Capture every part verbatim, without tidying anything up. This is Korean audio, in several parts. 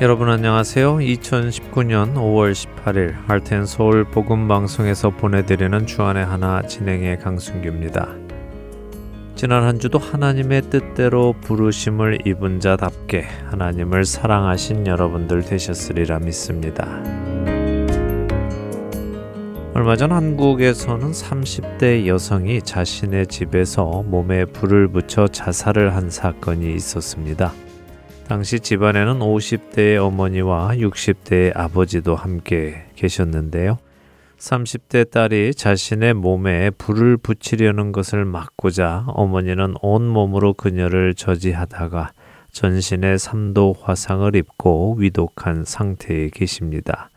여러분 안녕하세요. 이천십구 년 오월 십팔 일 Heart and Soul 복음 방송에서 보내드리는 주안의 하나 진행의 강승규입니다. 지난 한 주도 하나님의 뜻대로 부르심을 입은 자답게 하나님을 사랑하신 여러분들 되셨으리라 믿습니다. 얼마 전 한국에서는 삼십 대 여성이 자신의 집에서 몸에 불을 붙여 자살을 한 사건이 있었습니다. 당시 집안에는 오십 대의 어머니와 육십 대의 아버지도 함께 계셨는데요. 삼십 대 딸이 자신의 몸에 불을 붙이려는 것을 막고자 어머니는 온몸으로 그녀를 저지하다가 전신에 삼도 화상을 입고 위독한 상태에 계십니다.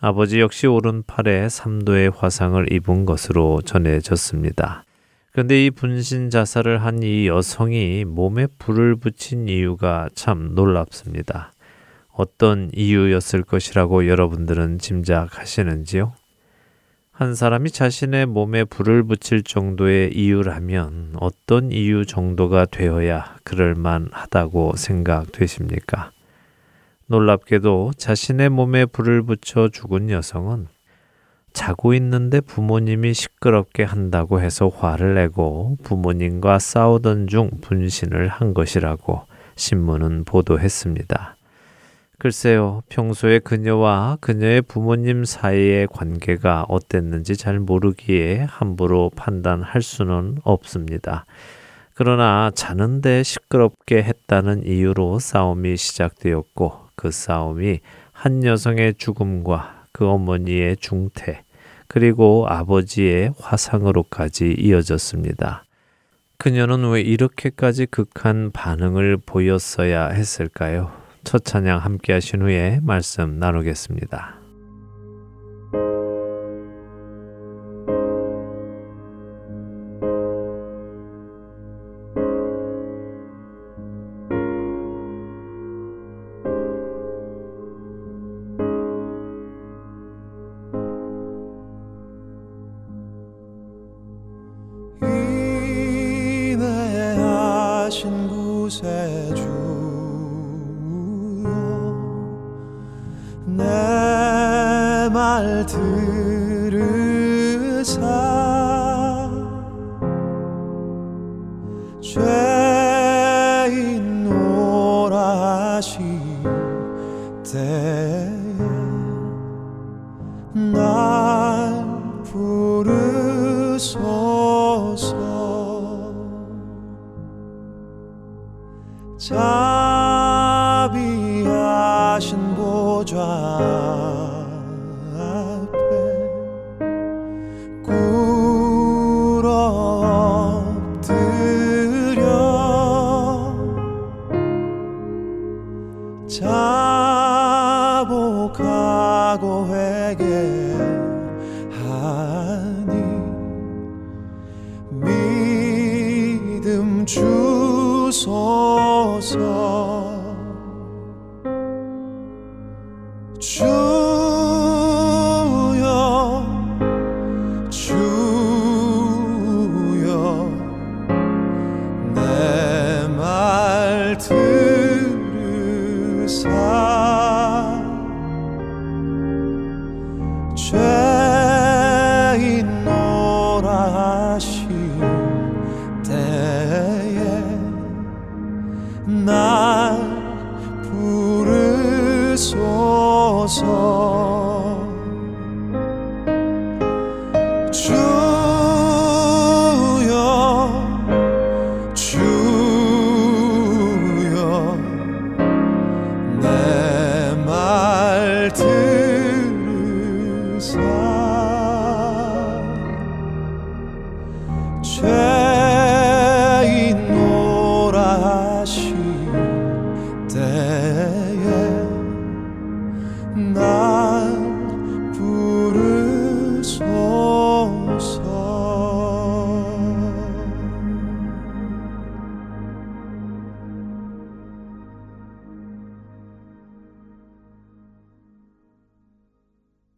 아버지 역시 오른팔에 삼도의 화상을 입은 것으로 전해졌습니다. 그런데 이 분신 자살을 한 이 여성이 몸에 불을 붙인 이유가 참 놀랍습니다. 어떤 이유였을 것이라고 여러분들은 짐작하시는지요? 한 사람이 자신의 몸에 불을 붙일 정도의 이유라면 어떤 이유 정도가 되어야 그럴만하다고 생각되십니까? 놀랍게도 자신의 몸에 불을 붙여 죽은 여성은 자고 있는데 부모님이 시끄럽게 한다고 해서 화를 내고 부모님과 싸우던 중 분신을 한 것이라고 신문은 보도했습니다. 글쎄요, 평소에 그녀와 그녀의 부모님 사이의 관계가 어땠는지 잘 모르기에 함부로 판단할 수는 없습니다. 그러나 자는데 시끄럽게 했다는 이유로 싸움이 시작되었고 그 싸움이 한 여성의 죽음과 그 어머니의 중태 그리고 아버지의 화상으로까지 이어졌습니다. 그녀는 왜 이렇게까지 극한 반응을 보였어야 했을까요? 첫 찬양 함께 하신 후에 말씀 나누겠습니다.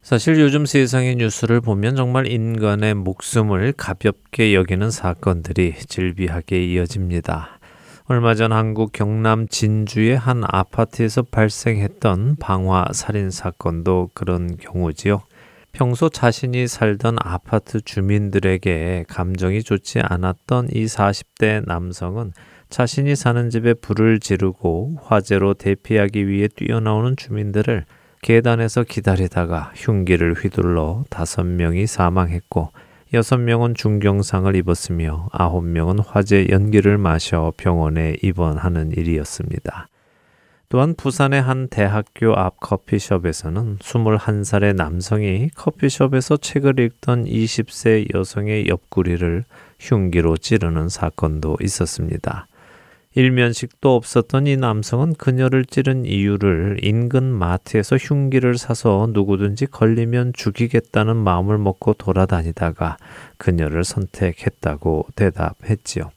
사실 요즘 세상의 뉴스를 보면 정말 인간의 목숨을 가볍게 여기는 사건들이 질비하게 이어집니다. 얼마 전 한국 경남 진주의 한 아파트에서 발생했던 방화 살인 사건도 그런 경우지요. 평소 자신이 살던 아파트 주민들에게 감정이 좋지 않았던 이 사십 대 남성은 자신이 사는 집에 불을 지르고 화재로 대피하기 위해 뛰어나오는 주민들을 계단에서 기다리다가 흉기를 휘둘러 다섯 명이 사망했고 여섯 명은 중경상을 입었으며 아홉 명은 화재 연기를 마셔 병원에 입원하는 일이었습니다. 또한 부산의 한 대학교 앞 커피숍에서는 스물한 살의 남성이 커피숍에서 책을 읽던 이십 세 여성의 옆구리를 흉기로 찌르는 사건도 있었습니다. 일면식도 없었던 이 남성은 그녀를 찌른 이유를 인근 마트에서 흉기를 사서 누구든지 걸리면 죽이겠다는 마음을 먹고 돌아다니다가 그녀를 선택했다고 대답했지요.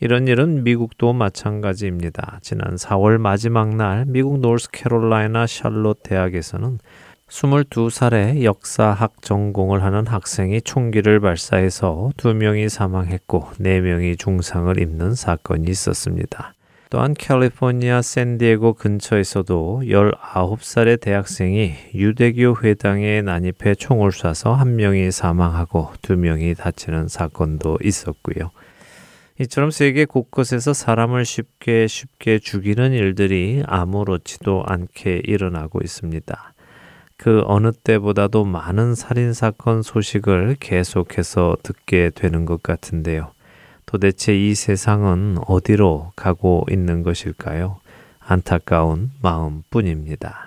이런 일은 미국도 마찬가지입니다. 지난 사월 마지막 날 미국 노스캐롤라이나 샬롯 대학에서는 스물두 살의 역사학 전공을 하는 학생이 총기를 발사해서 두 명이 사망했고 네 명이 중상을 입는 사건이 있었습니다. 또한 캘리포니아 샌디에고 근처에서도 열아홉 살의 대학생이 유대교 회당에 난입해 총을 쏴서 한 명이 사망하고 두 명이 다치는 사건도 있었고요. 이처럼 세계 곳곳에서 사람을 쉽게 쉽게 죽이는 일들이 아무렇지도 않게 일어나고 있습니다. 그 어느 때보다도 많은 살인사건 소식을 계속해서 듣게 되는 것 같은데요. 도대체 이 세상은 어디로 가고 있는 것일까요? 안타까운 마음뿐입니다.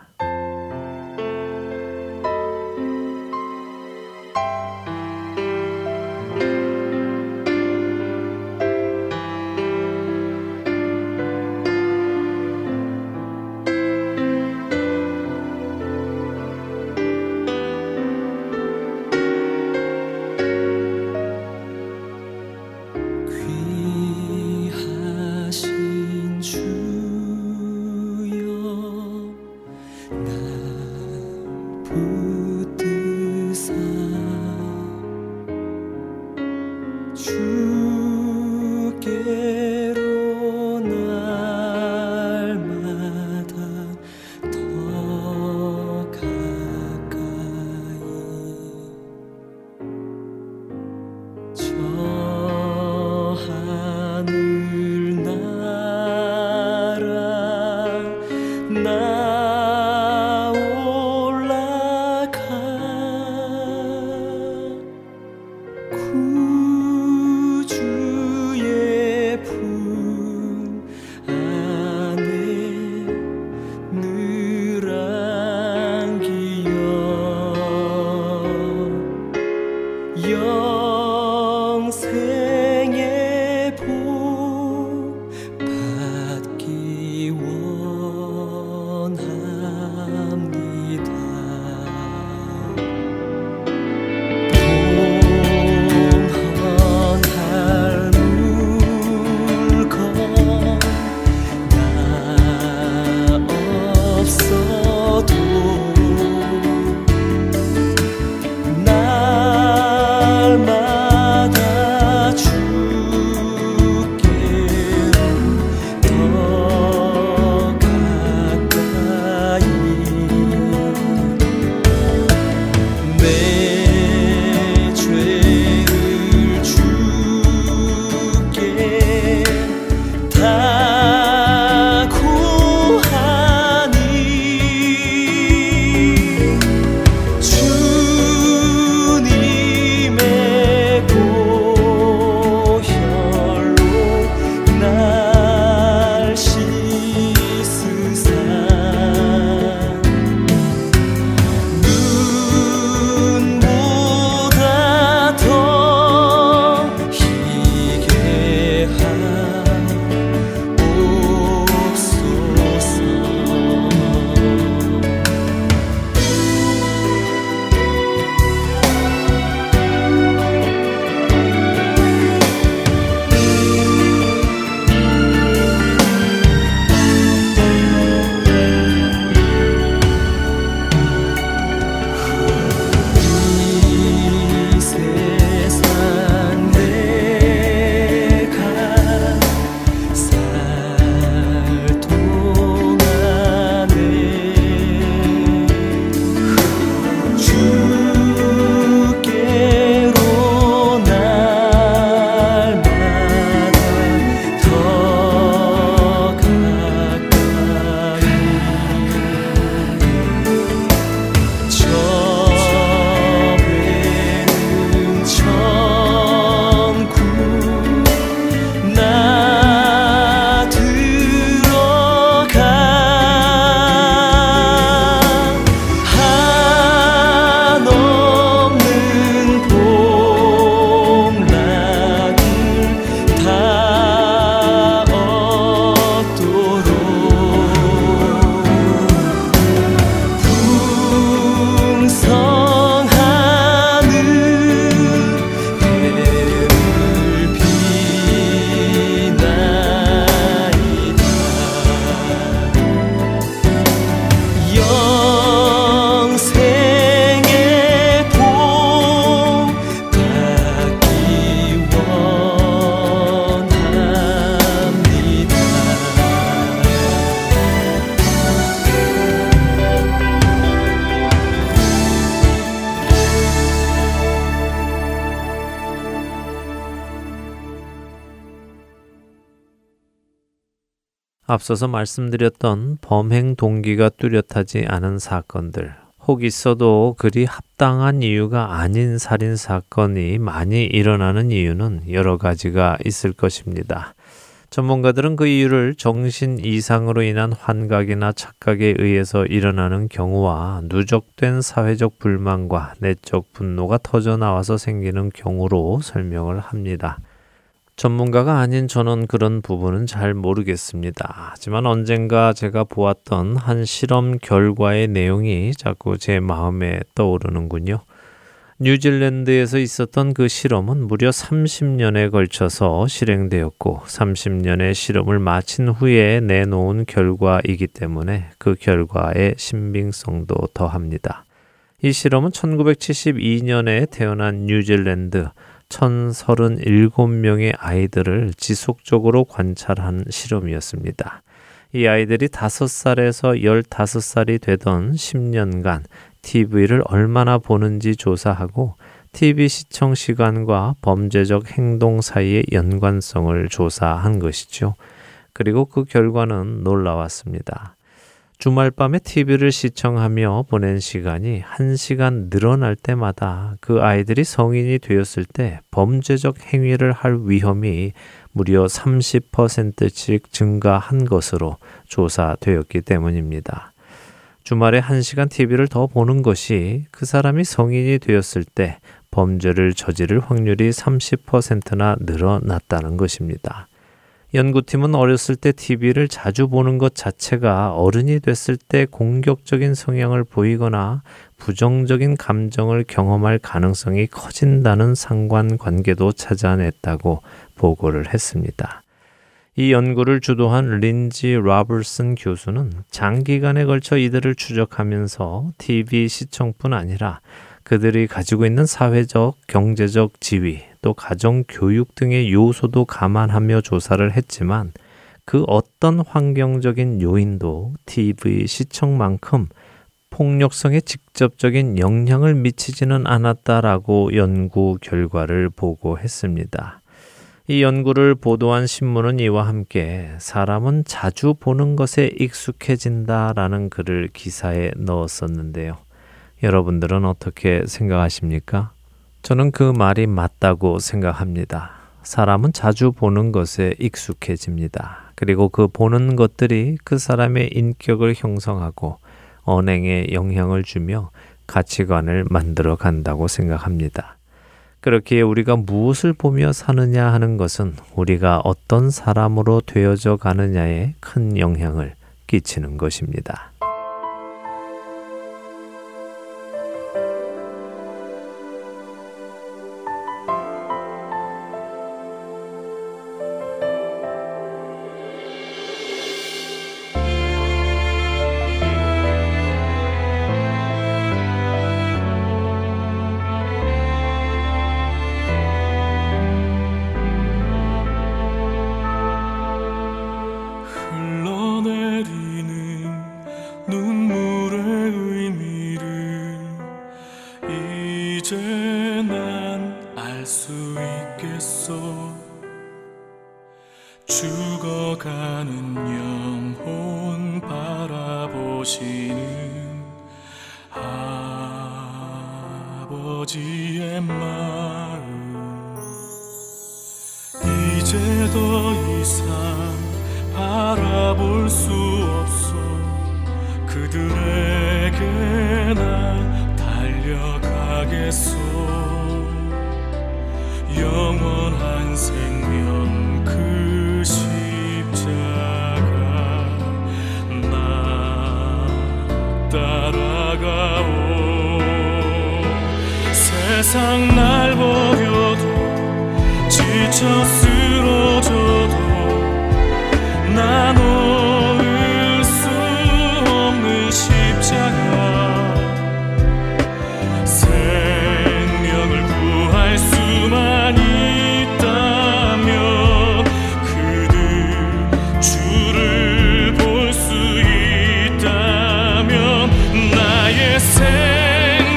앞서서 말씀드렸던 범행 동기가 뚜렷하지 않은 사건들, 혹 있어도 그리 합당한 이유가 아닌 살인 사건이 많이 일어나는 이유는 여러 가지가 있을 것입니다. 전문가들은 그 이유를 정신 이상으로 인한 환각이나 착각에 의해서 일어나는 경우와 누적된 사회적 불만과 내적 분노가 터져나와서 생기는 경우로 설명을 합니다. 전문가가 아닌 저는 그런 부분은 잘 모르겠습니다. 하지만 언젠가 제가 보았던 한 실험 결과의 내용이 자꾸 제 마음에 떠오르는군요. 뉴질랜드에서 있었던 그 실험은 무려 삼십 년에 걸쳐서 실행되었고 삼십 년의 실험을 마친 후에 내놓은 결과이기 때문에 그 결과의 신빙성도 더합니다. 이 실험은 천구백칠십이 년에 태어난 뉴질랜드 천삼십칠 명의 아이들을 지속적으로 관찰한 실험이었습니다. 이 아이들이 다섯 살에서 열다섯 살이 되던 십 년간 티비를 얼마나 보는지 조사하고 티비 시청 시간과 범죄적 행동 사이의 연관성을 조사한 것이죠. 그리고 그 결과는 놀라웠습니다. 주말 밤에 티비를 시청하며 보낸 시간이 한 시간 늘어날 때마다 그 아이들이 성인이 되었을 때 범죄적 행위를 할 위험이 무려 삼십 퍼센트씩 증가한 것으로 조사되었기 때문입니다. 주말에 한 시간 티비를 더 보는 것이 그 사람이 성인이 되었을 때 범죄를 저지를 확률이 삼십 퍼센트나 늘어났다는 것입니다. 연구팀은 어렸을 때 티비를 자주 보는 것 자체가 어른이 됐을 때 공격적인 성향을 보이거나 부정적인 감정을 경험할 가능성이 커진다는 상관관계도 찾아냈다고 보고를 했습니다. 이 연구를 주도한 린지 로벌슨 교수는 장기간에 걸쳐 이들을 추적하면서 티비 시청뿐 아니라 그들이 가지고 있는 사회적, 경제적 지위, 또 가정 교육 등의 요소도 감안하며 조사를 했지만 그 어떤 환경적인 요인도 티비 시청만큼 폭력성에 직접적인 영향을 미치지는 않았다라고 연구 결과를 보고했습니다. 이 연구를 보도한 신문은 이와 함께 사람은 자주 보는 것에 익숙해진다라는 글을 기사에 넣었었는데요. 여러분들은 어떻게 생각하십니까? 저는 그 말이 맞다고 생각합니다. 사람은 자주 보는 것에 익숙해집니다. 그리고 그 보는 것들이 그 사람의 인격을 형성하고 언행에 영향을 주며 가치관을 만들어 간다고 생각합니다. 그렇기에 우리가 무엇을 보며 사느냐 하는 것은 우리가 어떤 사람으로 되어져 가느냐에 큰 영향을 끼치는 것입니다.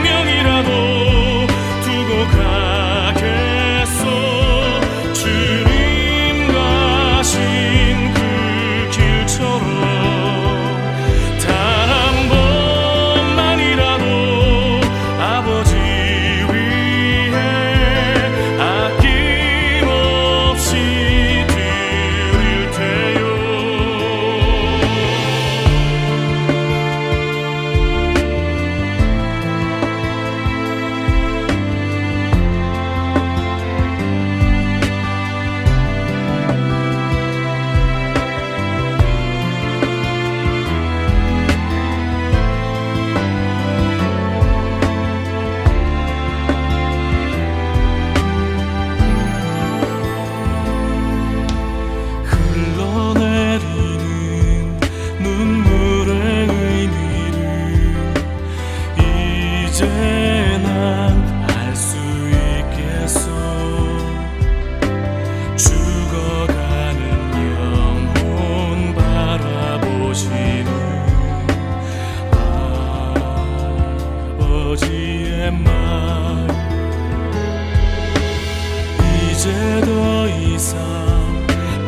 생명이라도 두고 가겠소. 주 아버지 말 이제 더 이상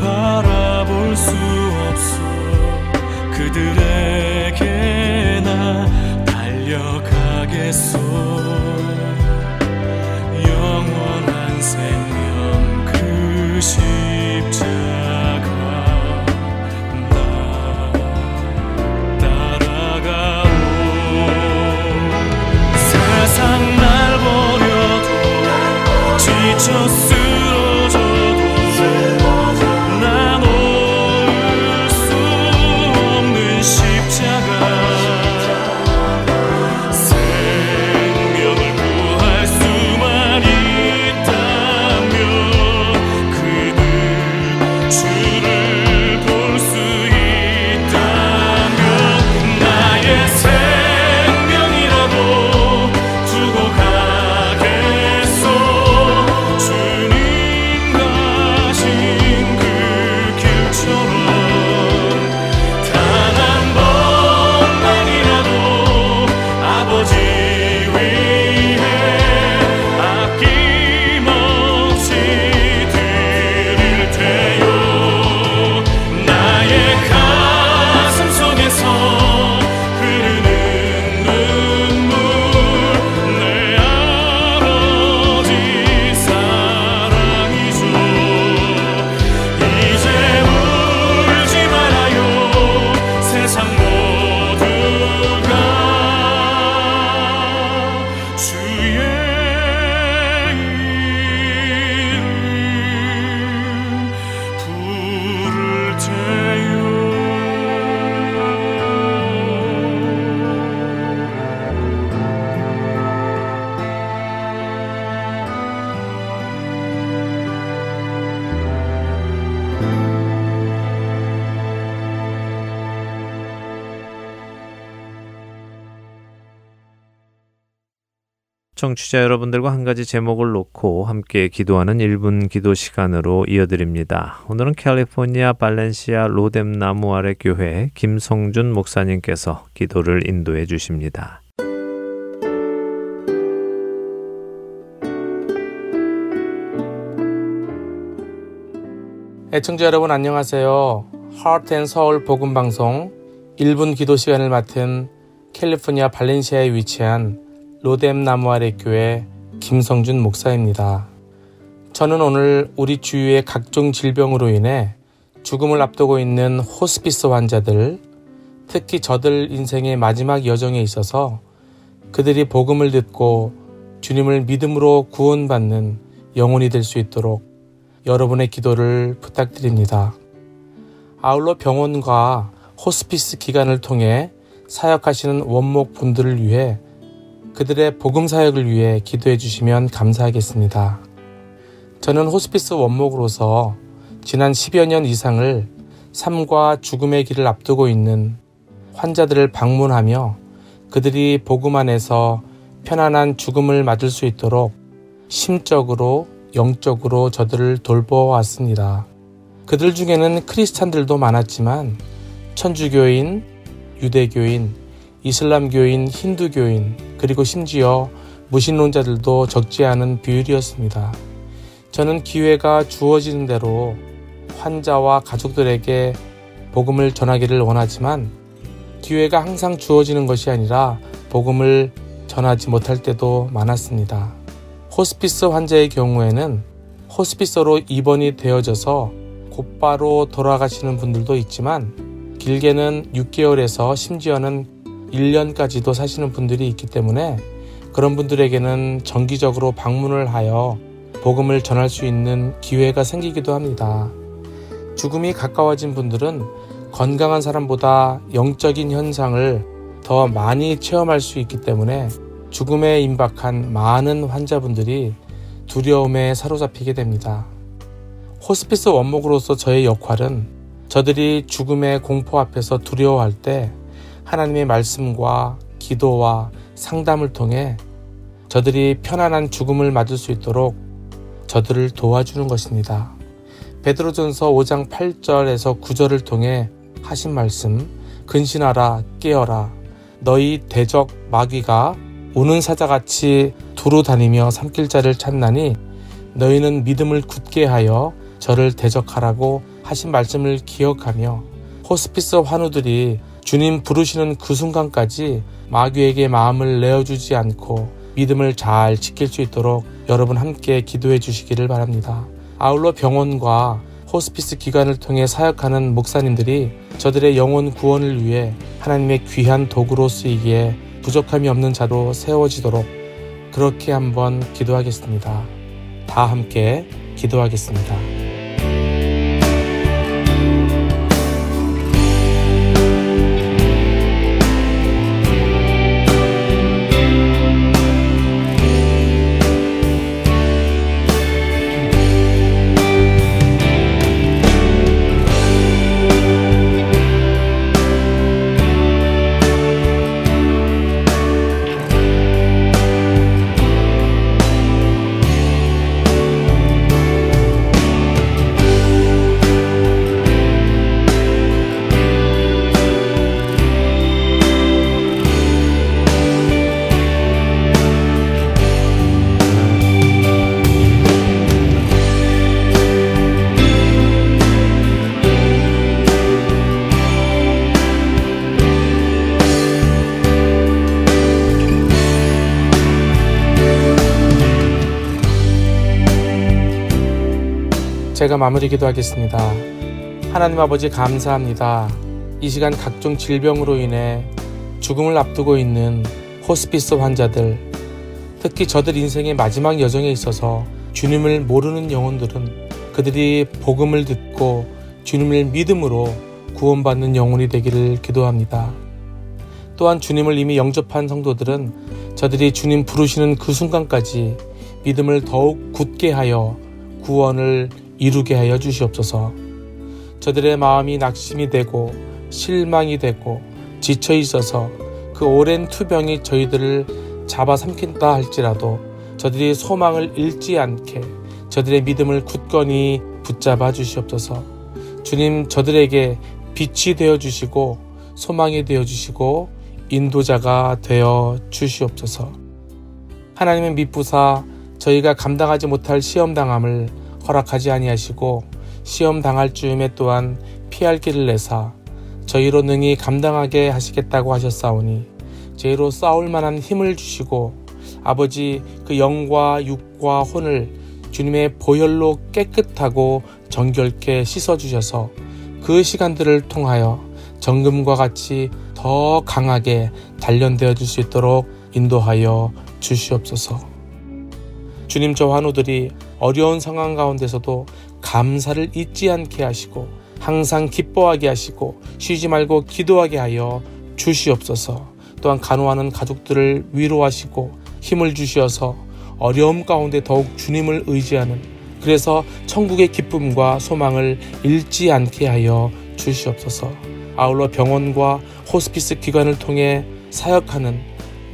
바라볼 수 없어. 그들에게 나 달려가겠소. 영원한 생명 그 십자가 나 따라가오. 세상 날 버려도 지쳐 쓰러져도 청취자 여러분들과 한 가지 제목을 놓고 함께 기도하는 일 분 기도 시간으로 이어드립니다. 오늘은 캘리포니아 발렌시아 로뎀 나무 아래 교회 김성준 목사님께서 기도를 인도해 주십니다. 애청자 여러분 안녕하세요. Heart and Soul 복음 방송 일 분 기도 시간을 맡은 캘리포니아 발렌시아에 위치한 로뎀 나무 아래 교회 김성준 목사입니다. 저는 오늘 우리 주위의 각종 질병으로 인해 죽음을 앞두고 있는 호스피스 환자들, 특히 저들 인생의 마지막 여정에 있어서 그들이 복음을 듣고 주님을 믿음으로 구원받는 영혼이 될 수 있도록 여러분의 기도를 부탁드립니다. 아울러 병원과 호스피스 기관을 통해 사역하시는 원목분들을 위해 그들의 복음 사역을 위해 기도해 주시면 감사하겠습니다. 저는 호스피스 원목으로서 지난 십여 년 이상을 삶과 죽음의 길을 앞두고 있는 환자들을 방문하며 그들이 복음 안에서 편안한 죽음을 맞을 수 있도록 심적으로, 영적으로 저들을 돌보아왔습니다. 그들 중에는 크리스찬들도 많았지만 천주교인, 유대교인, 이슬람교인, 힌두교인, 그리고 심지어 무신론자들도 적지 않은 비율이었습니다. 저는 기회가 주어지는 대로 환자와 가족들에게 복음을 전하기를 원하지만 기회가 항상 주어지는 것이 아니라 복음을 전하지 못할 때도 많았습니다. 호스피스 환자의 경우에는 호스피스로 입원이 되어져서 곧바로 돌아가시는 분들도 있지만 길게는 육 개월에서 심지어는 일 년까지도 사시는 분들이 있기 때문에 그런 분들에게는 정기적으로 방문을 하여 복음을 전할 수 있는 기회가 생기기도 합니다. 죽음이 가까워진 분들은 건강한 사람보다 영적인 현상을 더 많이 체험할 수 있기 때문에 죽음에 임박한 많은 환자분들이 두려움에 사로잡히게 됩니다. 호스피스 원목으로서 저의 역할은 저들이 죽음의 공포 앞에서 두려워할 때 하나님의 말씀과 기도와 상담을 통해 저들이 편안한 죽음을 맞을 수 있도록 저들을 도와주는 것입니다. 베드로전서 오 장 팔 절에서 구 절을 통해 하신 말씀, 근신하라, 깨어라, 너희 대적 마귀가 우는 사자같이 두루 다니며 삼킬자를 찾나니 너희는 믿음을 굳게 하여 저를 대적하라고 하신 말씀을 기억하며 호스피스 환우들이 주님 부르시는 그 순간까지 마귀에게 마음을 내어주지 않고 믿음을 잘 지킬 수 있도록 여러분 함께 기도해 주시기를 바랍니다. 아울러 병원과 호스피스 기관을 통해 사역하는 목사님들이 저들의 영혼 구원을 위해 하나님의 귀한 도구로 쓰이기에 부족함이 없는 자로 세워지도록 그렇게 한번 기도하겠습니다. 다 함께 기도하겠습니다. 제가 마무리 기도하겠습니다. 하나님 아버지 감사합니다. 이 시간 각종 질병으로 인해 죽음을 앞두고 있는 호스피스 환자들, 특히 저들 인생의 마지막 여정에 있어서 주님을 모르는 영혼들은 그들이 복음을 듣고 주님을 믿음으로 구원받는 영혼이 되기를 기도합니다. 또한 주님을 이미 영접한 성도들은 저들이 주님 부르시는 그 순간까지 믿음을 더욱 굳게 하여 구원을 이루게 하여 주시옵소서. 저들의 마음이 낙심이 되고 실망이 되고 지쳐 있어서 그 오랜 투병이 저희들을 잡아삼킨다 할지라도 저들이 소망을 잃지 않게 저들의 믿음을 굳건히 붙잡아 주시옵소서. 주님, 저들에게 빛이 되어 주시고 소망이 되어 주시고 인도자가 되어 주시옵소서. 하나님의 미쁘사 저희가 감당하지 못할 시험당함을 허락하지 아니하시고 시험 당할 즈음에 또한 피할 길을 내사 저희로 능히 감당하게 하시겠다고 하셨사오니 저희로 싸울 만한 힘을 주시고 아버지 그 영과 육과 혼을 주님의 보혈로 깨끗하고 정결케 씻어주셔서 그 시간들을 통하여 정금과 같이 더 강하게 단련되어 줄 수 있도록 인도하여 주시옵소서. 주님, 저 환우들이 어려운 상황 가운데서도 감사를 잊지 않게 하시고 항상 기뻐하게 하시고 쉬지 말고 기도하게 하여 주시옵소서. 또한 간호하는 가족들을 위로하시고 힘을 주시어서 어려움 가운데 더욱 주님을 의지하는, 그래서 천국의 기쁨과 소망을 잃지 않게 하여 주시옵소서. 아울러 병원과 호스피스 기관을 통해 사역하는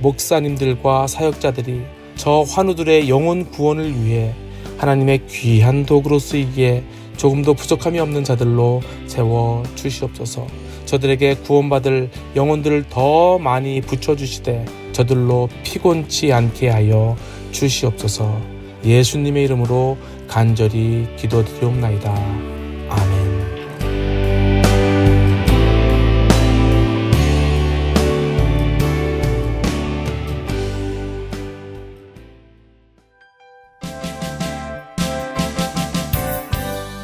목사님들과 사역자들이 저 환우들의 영혼 구원을 위해 하나님의 귀한 도구로 쓰이기에 조금도 부족함이 없는 자들로 세워 주시옵소서. 저들에게 구원받을 영혼들을 더 많이 붙여주시되 저들로 피곤치 않게 하여 주시옵소서. 예수님의 이름으로 간절히 기도드리옵나이다. 아멘.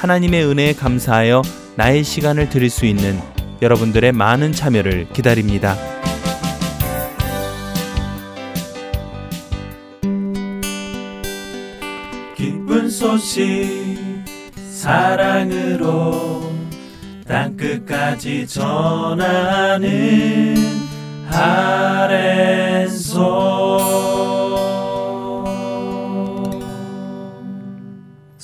하나님의 은혜에 감사하여 나의 시간을 드릴 수 있는 여러분들의 많은 참여를 기다립니다. 기쁜 소식 사랑으로 땅끝까지 전하는 하랜소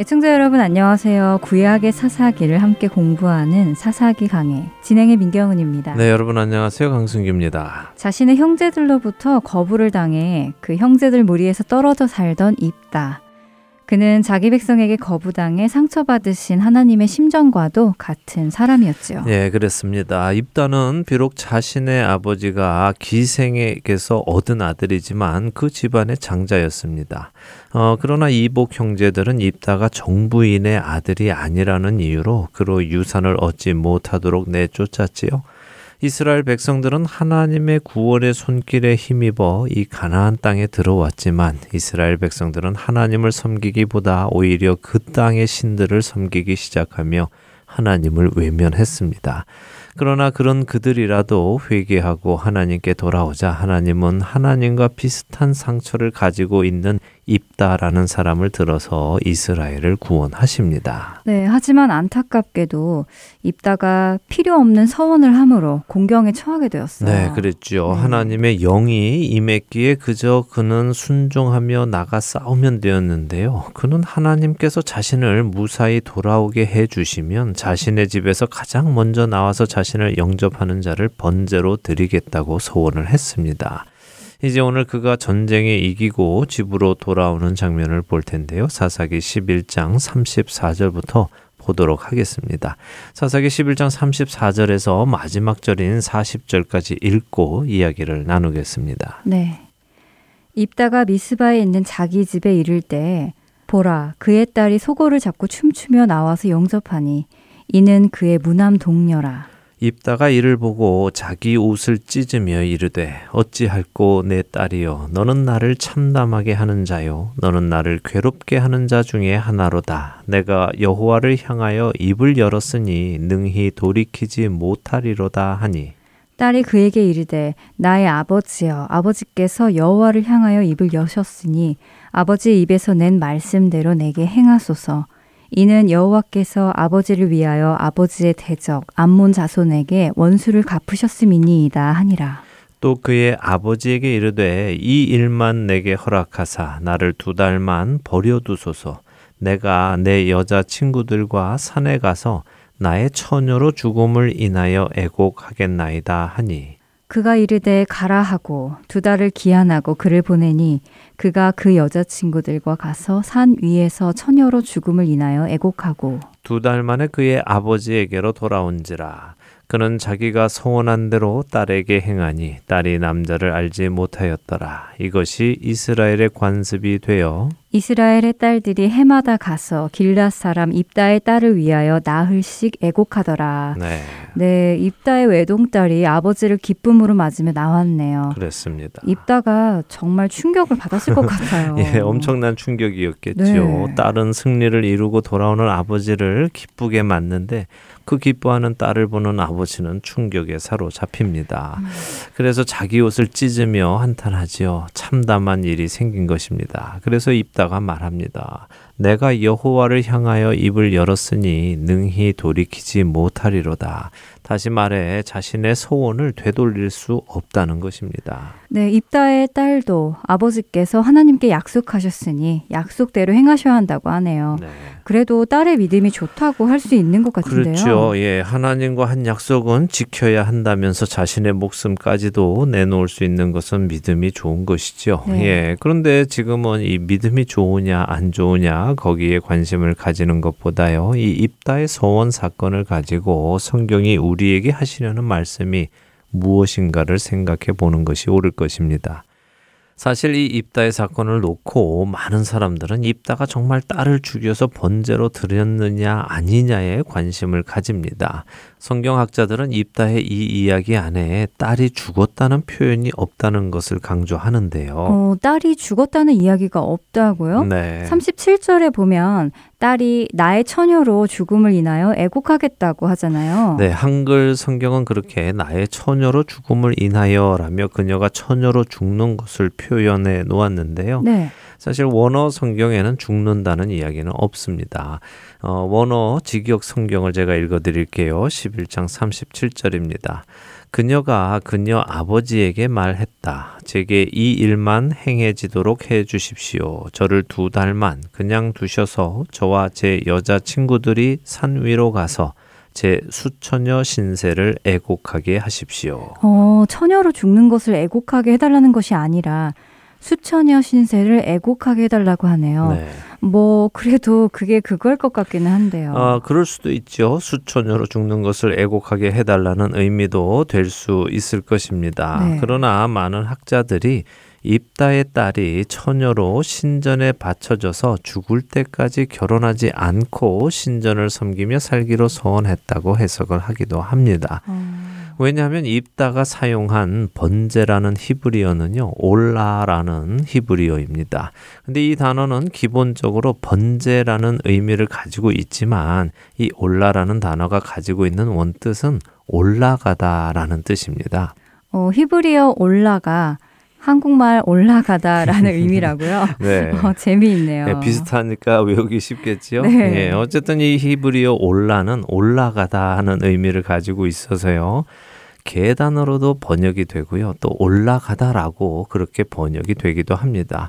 애청자 여러분 안녕하세요. 구약의 사사기를 함께 공부하는 사사기 강해 진행의 민경은입니다. 네, 여러분 안녕하세요. 강승규입니다. 자신의 형제들로부터 거부를 당해 그 형제들 무리에서 떨어져 살던 입다. 그는 자기 백성에게 거부당해 상처받으신 하나님의 심정과도 같은 사람이었지요. 네, 그렇습니다. 입다는 비록 자신의 아버지가 기생에게서 얻은 아들이지만 그 집안의 장자였습니다. 어, 그러나 이복 형제들은 입다가 정부인의 아들이 아니라는 이유로 그로 유산을 얻지 못하도록 내쫓았지요. 이스라엘 백성들은 하나님의 구원의 손길에 힘입어 이 가나안 땅에 들어왔지만 이스라엘 백성들은 하나님을 섬기기보다 오히려 그 땅의 신들을 섬기기 시작하며 하나님을 외면했습니다. 그러나 그런 그들이라도 회개하고 하나님께 돌아오자 하나님은 하나님과 비슷한 상처를 가지고 있는 입다라는 사람을 들어서 이스라엘을 구원하십니다. 네, 하지만 안타깝게도 입다가 필요 없는 서원을 함으로 공경에 처하게 되었어요. 네, 그랬죠. 네. 하나님의 영이 임했기에 그저 그는 순종하며 나가 싸우면 되었는데요. 그는 하나님께서 자신을 무사히 돌아오게 해주시면 자신의 집에서 가장 먼저 나와서 자신을 영접하는 자를 번제로 드리겠다고 소원을 했습니다. 이제 오늘 그가 전쟁에 이기고 집으로 돌아오는 장면을 볼 텐데요. 사사기 십일 장 삼십사 절부터 보도록 하겠습니다. 사사기 십일 장 삼십사 절에서 마지막 절인 사십 절까지 읽고 이야기를 나누겠습니다. 네. 입다가 미스바에 있는 자기 집에 이를 때 보라, 그의 딸이 소고를 잡고 춤추며 나와서 영접하니 이는 그의 무남 동녀라. 입다가 이를 보고 자기 옷을 찢으며 이르되 어찌할꼬 내 딸이여, 너는 나를 참담하게 하는 자요 너는 나를 괴롭게 하는 자 중에 하나로다. 내가 여호와를 향하여 입을 열었으니 능히 돌이키지 못하리로다 하니 딸이 그에게 이르되 나의 아버지여, 아버지께서 여호와를 향하여 입을 여셨으니 아버지의 입에서 낸 말씀대로 내게 행하소서. 이는 여호와께서 아버지를 위하여 아버지의 대적 암몬 자손에게 원수를 갚으셨음이니이다 하니라. 또 그의 아버지에게 이르되 이 일만 내게 허락하사 나를 두 달만 버려두소서. 내가 내 여자친구들과 산에 가서 나의 처녀로 죽음을 인하여 애곡하겠나이다 하니 그가 이르되 가라 하고 두 달을 기한하고 그를 보내니 그가 그 여자친구들과 가서 산 위에서 처녀로 죽음을 인하여 애곡하고 두 달 만에 그의 아버지에게로 돌아온지라. 그는 자기가 소원한 대로 딸에게 행하니 딸이 남자를 알지 못하였더라. 이것이 이스라엘의 관습이 되어 이스라엘의 딸들이 해마다 가서 길랏 사람 입다의 딸을 위하여 나흘씩 애곡하더라. 네. 네, 입다의 외동딸이 아버지를 기쁨으로 맞으며 나왔네요. 그랬습니다. 입다가 정말 충격을 받았을 것 같아요. 예, 엄청난 충격이었겠죠. 네. 딸은 승리를 이루고 돌아오는 아버지를 기쁘게 맞는데 그 기뻐하는 딸을 보는 아버지는 충격에 사로잡힙니다. 음. 그래서 자기 옷을 찢으며 한탄하지요. 참담한 일이 생긴 것입니다. 그래서 입다 가 말합니다. 내가 여호와를 향하여 입을 열었으니 능히 돌이키지 못하리로다. 다시 말해 자신의 소원을 되돌릴 수 없다는 것입니다. 네, 입다의 딸도 아버지께서 하나님께 약속하셨으니 약속대로 행하셔야 한다고 하네요. 네. 그래도 딸의 믿음이 좋다고 할 수 있는 것 같은데요. 그렇죠. 예, 하나님과 한 약속은 지켜야 한다면서 자신의 목숨까지도 내놓을 수 있는 것은 믿음이 좋은 것이죠. 네. 예, 그런데 지금은 이 믿음이 좋으냐 안 좋으냐 거기에 관심을 가지는 것보다요. 이 입다의 소원 사건을 가지고 성경이 우리에게 하시려는 말씀이 무엇인가를 생각해 보는 것이 옳을 것입니다. 사실 이 입다의 사건을 놓고 많은 사람들은 입다가 정말 딸을 죽여서 번제로 드렸느냐 아니냐에 관심을 가집니다. 성경학자들은 입다의 이 이야기 안에 딸이 죽었다는 표현이 없다는 것을 강조하는데요. 어, 딸이 죽었다는 이야기가 없다고요? 네. 삼십칠 절에 보면 딸이 나의 처녀로 죽음을 인하여 애곡하겠다고 하잖아요. 네, 한글 성경은 그렇게 나의 처녀로 죽음을 인하여 라며 그녀가 처녀로 죽는 것을 표현해 놓았는데요. 네. 사실 원어 성경에는 죽는다는 이야기는 없습니다. 어, 원어 직역 성경을 제가 읽어드릴게요. 십일 장 삼십칠 절입니다. 그녀가 그녀 아버지에게 말했다. 제게 이 일만 행해지도록 해 주십시오. 저를 두 달만 그냥 두셔서 저와 제 여자친구들이 산 위로 가서 제 수처녀 신세를 애곡하게 하십시오. 어, 처녀로 죽는 것을 애곡하게 해달라는 것이 아니라 수처녀 신세를 애곡하게 해달라고 하네요. 네. 뭐 그래도 그게 그거일 것 같기는 한데요. 아, 그럴 수도 있죠. 수처녀로 죽는 것을 애곡하게 해달라는 의미도 될 수 있을 것입니다. 네. 그러나 많은 학자들이 입다의 딸이 처녀로 신전에 바쳐져서 죽을 때까지 결혼하지 않고 신전을 섬기며 살기로 서원했다고 해석을 하기도 합니다. 음. 왜냐하면 입다가 사용한 번제라는 히브리어는요, 올라라는 히브리어입니다. 근데 이 단어는 기본적으로 번제라는 의미를 가지고 있지만 이 올라라는 단어가 가지고 있는 원뜻은 올라가다라는 뜻입니다. 어, 히브리어 올라가 한국말 올라가다라는 의미라고요? 네. 어, 재미있네요. 네, 비슷하니까 외우기 쉽겠지요? 네. 네. 어쨌든 이 히브리어 올라는 올라가다 하는 의미를 가지고 있어서요. 계단으로도 번역이 되고요. 또 올라가다라고 그렇게 번역이 되기도 합니다.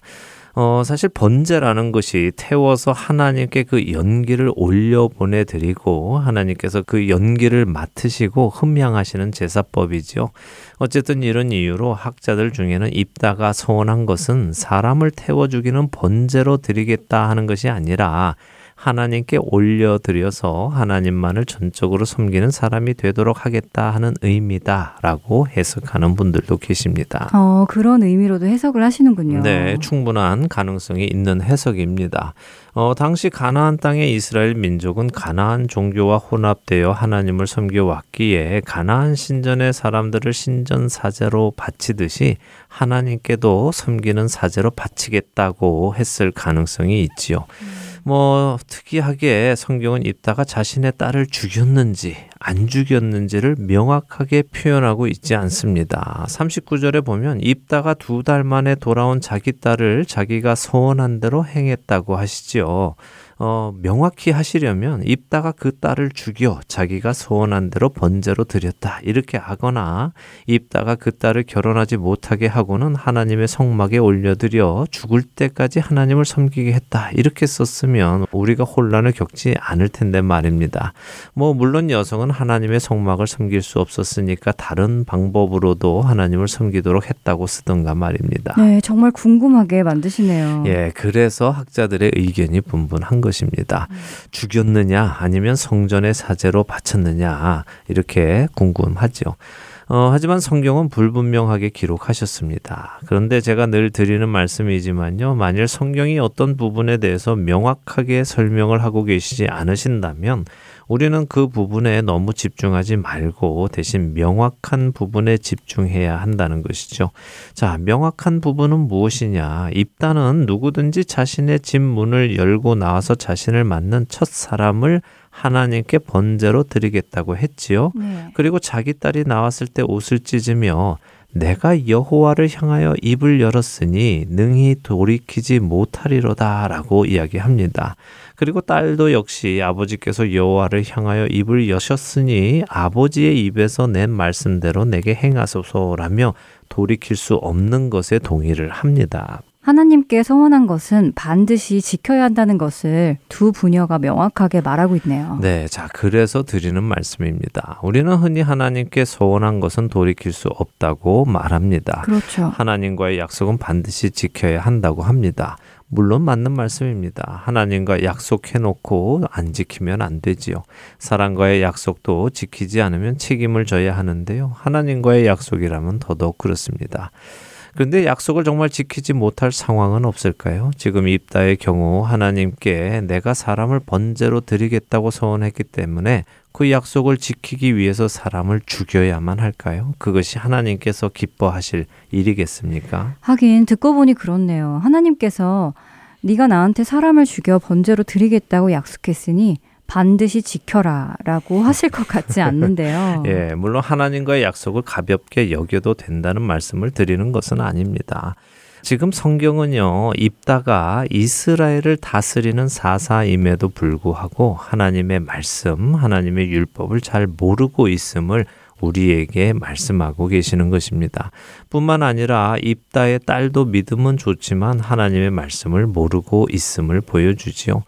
어, 사실 번제라는 것이 태워서 하나님께 그 연기를 올려 보내드리고 하나님께서 그 연기를 맡으시고 흠양하시는 제사법이죠. 어쨌든 이런 이유로 학자들 중에는 입다가 서원한 것은 사람을 태워 죽이는 번제로 드리겠다 하는 것이 아니라 하나님께 올려드려서 하나님만을 전적으로 섬기는 사람이 되도록 하겠다 하는 의미다라고 해석하는 분들도 계십니다. 어, 그런 의미로도 해석을 하시는군요. 네, 충분한 가능성이 있는 해석입니다. 어, 당시 가나안 땅의 이스라엘 민족은 가나안 종교와 혼합되어 하나님을 섬겨왔기에 가나안 신전의 사람들을 신전 사제로 바치듯이 하나님께도 섬기는 사제로 바치겠다고 했을 가능성이 있지요. 음. 뭐 특이하게 성경은 입다가 자신의 딸을 죽였는지 안 죽였는지를 명확하게 표현하고 있지 않습니다. 삼십구 절에 보면 입다가 두 달 만에 돌아온 자기 딸을 자기가 서원한 대로 행했다고 하시지요. 어, 명확히 하시려면 입다가 그 딸을 죽여 자기가 서원한 대로 번제로 드렸다 이렇게 하거나 입다가 그 딸을 결혼하지 못하게 하고는 하나님의 성막에 올려드려 죽을 때까지 하나님을 섬기게 했다 이렇게 썼으면 우리가 혼란을 겪지 않을 텐데 말입니다. 뭐 물론 여성은 하나님의 성막을 섬길 수 없었으니까 다른 방법으로도 하나님을 섬기도록 했다고 쓰던가 말입니다. 네, 정말 궁금하게 만드시네요. 예, 그래서 학자들의 의견이 분분한 거죠. 것입니다. 죽였느냐 아니면 성전의 사제로 바쳤느냐 이렇게 궁금하죠. 어, 하지만 성경은 불분명하게 기록하셨습니다. 그런데 제가 늘 드리는 말씀이지만요. 만일 성경이 어떤 부분에 대해서 명확하게 설명을 하고 계시지 않으신다면 우리는 그 부분에 너무 집중하지 말고 대신 명확한 부분에 집중해야 한다는 것이죠. 자, 명확한 부분은 무엇이냐? 입다는 누구든지 자신의 집 문을 열고 나와서 자신을 맞는 첫 사람을 하나님께 번제로 드리겠다고 했지요. 네. 그리고 자기 딸이 나왔을 때 옷을 찢으며 내가 여호와를 향하여 입을 열었으니 능히 돌이키지 못하리로다 라고 이야기합니다. 그리고 딸도 역시 아버지께서 여호와를 향하여 입을 여셨으니 아버지의 입에서 낸 말씀대로 내게 행하소서라며 돌이킬 수 없는 것에 동의를 합니다. 하나님께 서원한 것은 반드시 지켜야 한다는 것을 두 부녀가 명확하게 말하고 있네요. 네, 자 그래서 드리는 말씀입니다. 우리는 흔히 하나님께 서원한 것은 돌이킬 수 없다고 말합니다. 그렇죠. 하나님과의 약속은 반드시 지켜야 한다고 합니다. 물론 맞는 말씀입니다. 하나님과 약속해놓고 안 지키면 안 되지요. 사람과의 약속도 지키지 않으면 책임을 져야 하는데요. 하나님과의 약속이라면 더더욱 그렇습니다. 그런데 약속을 정말 지키지 못할 상황은 없을까요? 지금 입다의 경우 하나님께 내가 사람을 번제로 드리겠다고 서원했기 때문에 그 약속을 지키기 위해서 사람을 죽여야만 할까요? 그것이 하나님께서 기뻐하실 일이겠습니까? 하긴 듣고 보니 그렇네요. 하나님께서 네가 나한테 사람을 죽여 번제로 드리겠다고 약속했으니 반드시 지켜라 라고 하실 것 같지 않는데요. 예, 물론 하나님과의 약속을 가볍게 여겨도 된다는 말씀을 드리는 것은 아닙니다. 지금 성경은요, 입다가 이스라엘을 다스리는 사사임에도 불구하고 하나님의 말씀, 하나님의 율법을 잘 모르고 있음을 우리에게 말씀하고 계시는 것입니다. 뿐만 아니라 입다의 딸도 믿음은 좋지만 하나님의 말씀을 모르고 있음을 보여주지요.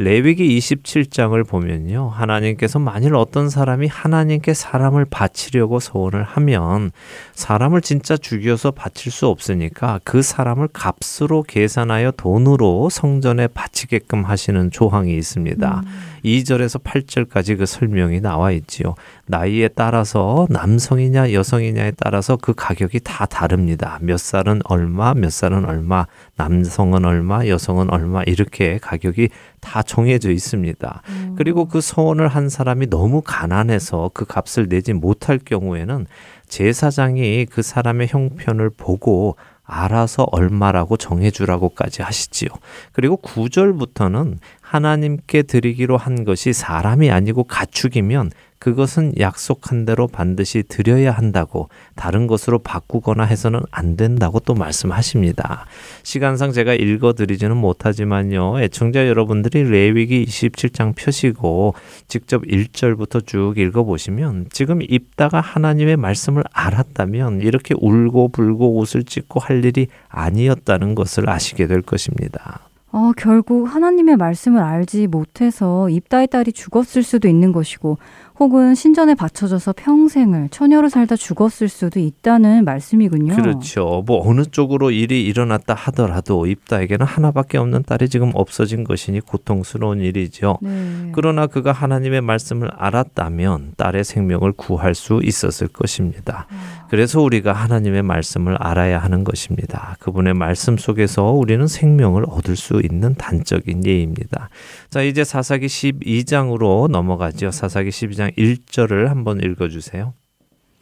레위기 이십칠 장을 보면요, 하나님께서 만일 어떤 사람이 하나님께 사람을 바치려고 소원을 하면 사람을 진짜 죽여서 바칠 수 없으니까 그 사람을 값으로 계산하여 돈으로 성전에 바치게끔 하시는 조항이 있습니다. 음. 이 절에서 팔 절까지 그 설명이 나와 있지요. 나이에 따라서 남성이냐 여성이냐에 따라서 그 가격이 다 다릅니다. 몇 살은 얼마, 몇 살은 얼마, 남성은 얼마, 여성은 얼마, 이렇게 가격이 다 정해져 있습니다. 음. 그리고 그 소원을 한 사람이 너무 가난해서 그 값을 내지 못할 경우에는 제사장이 그 사람의 형편을 보고 알아서 얼마라고 정해주라고까지 하시지요. 그리고 구 절부터는 하나님께 드리기로 한 것이 사람이 아니고 가축이면 그것은 약속한 대로 반드시 드려야 한다고, 다른 것으로 바꾸거나 해서는 안 된다고 또 말씀하십니다. 시간상 제가 읽어드리지는 못하지만요, 애청자 여러분들이 레위기 이십칠 장 펴시고 직접 일 절부터 쭉 읽어보시면 지금 입다가 하나님의 말씀을 알았다면 이렇게 울고 불고 옷을 찢고 할 일이 아니었다는 것을 아시게 될 것입니다. 어, 결국 하나님의 말씀을 알지 못해서 입다의 딸이 죽었을 수도 있는 것이고, 혹은 신전에 바쳐져서 평생을 처녀로 살다 죽었을 수도 있다는 말씀이군요. 그렇죠. 뭐 어느 쪽으로 일이 일어났다 하더라도 입다에게는 하나밖에 없는 딸이 지금 없어진 것이니 고통스러운 일이죠. 네. 그러나 그가 하나님의 말씀을 알았다면 딸의 생명을 구할 수 있었을 것입니다. 그래서 우리가 하나님의 말씀을 알아야 하는 것입니다. 그분의 말씀 속에서 우리는 생명을 얻을 수 있는 단적인 예입니다. 자, 이제 사사기 십이 장으로 넘어가죠. 사사기 십이 장 일 절을 한번 읽어주세요.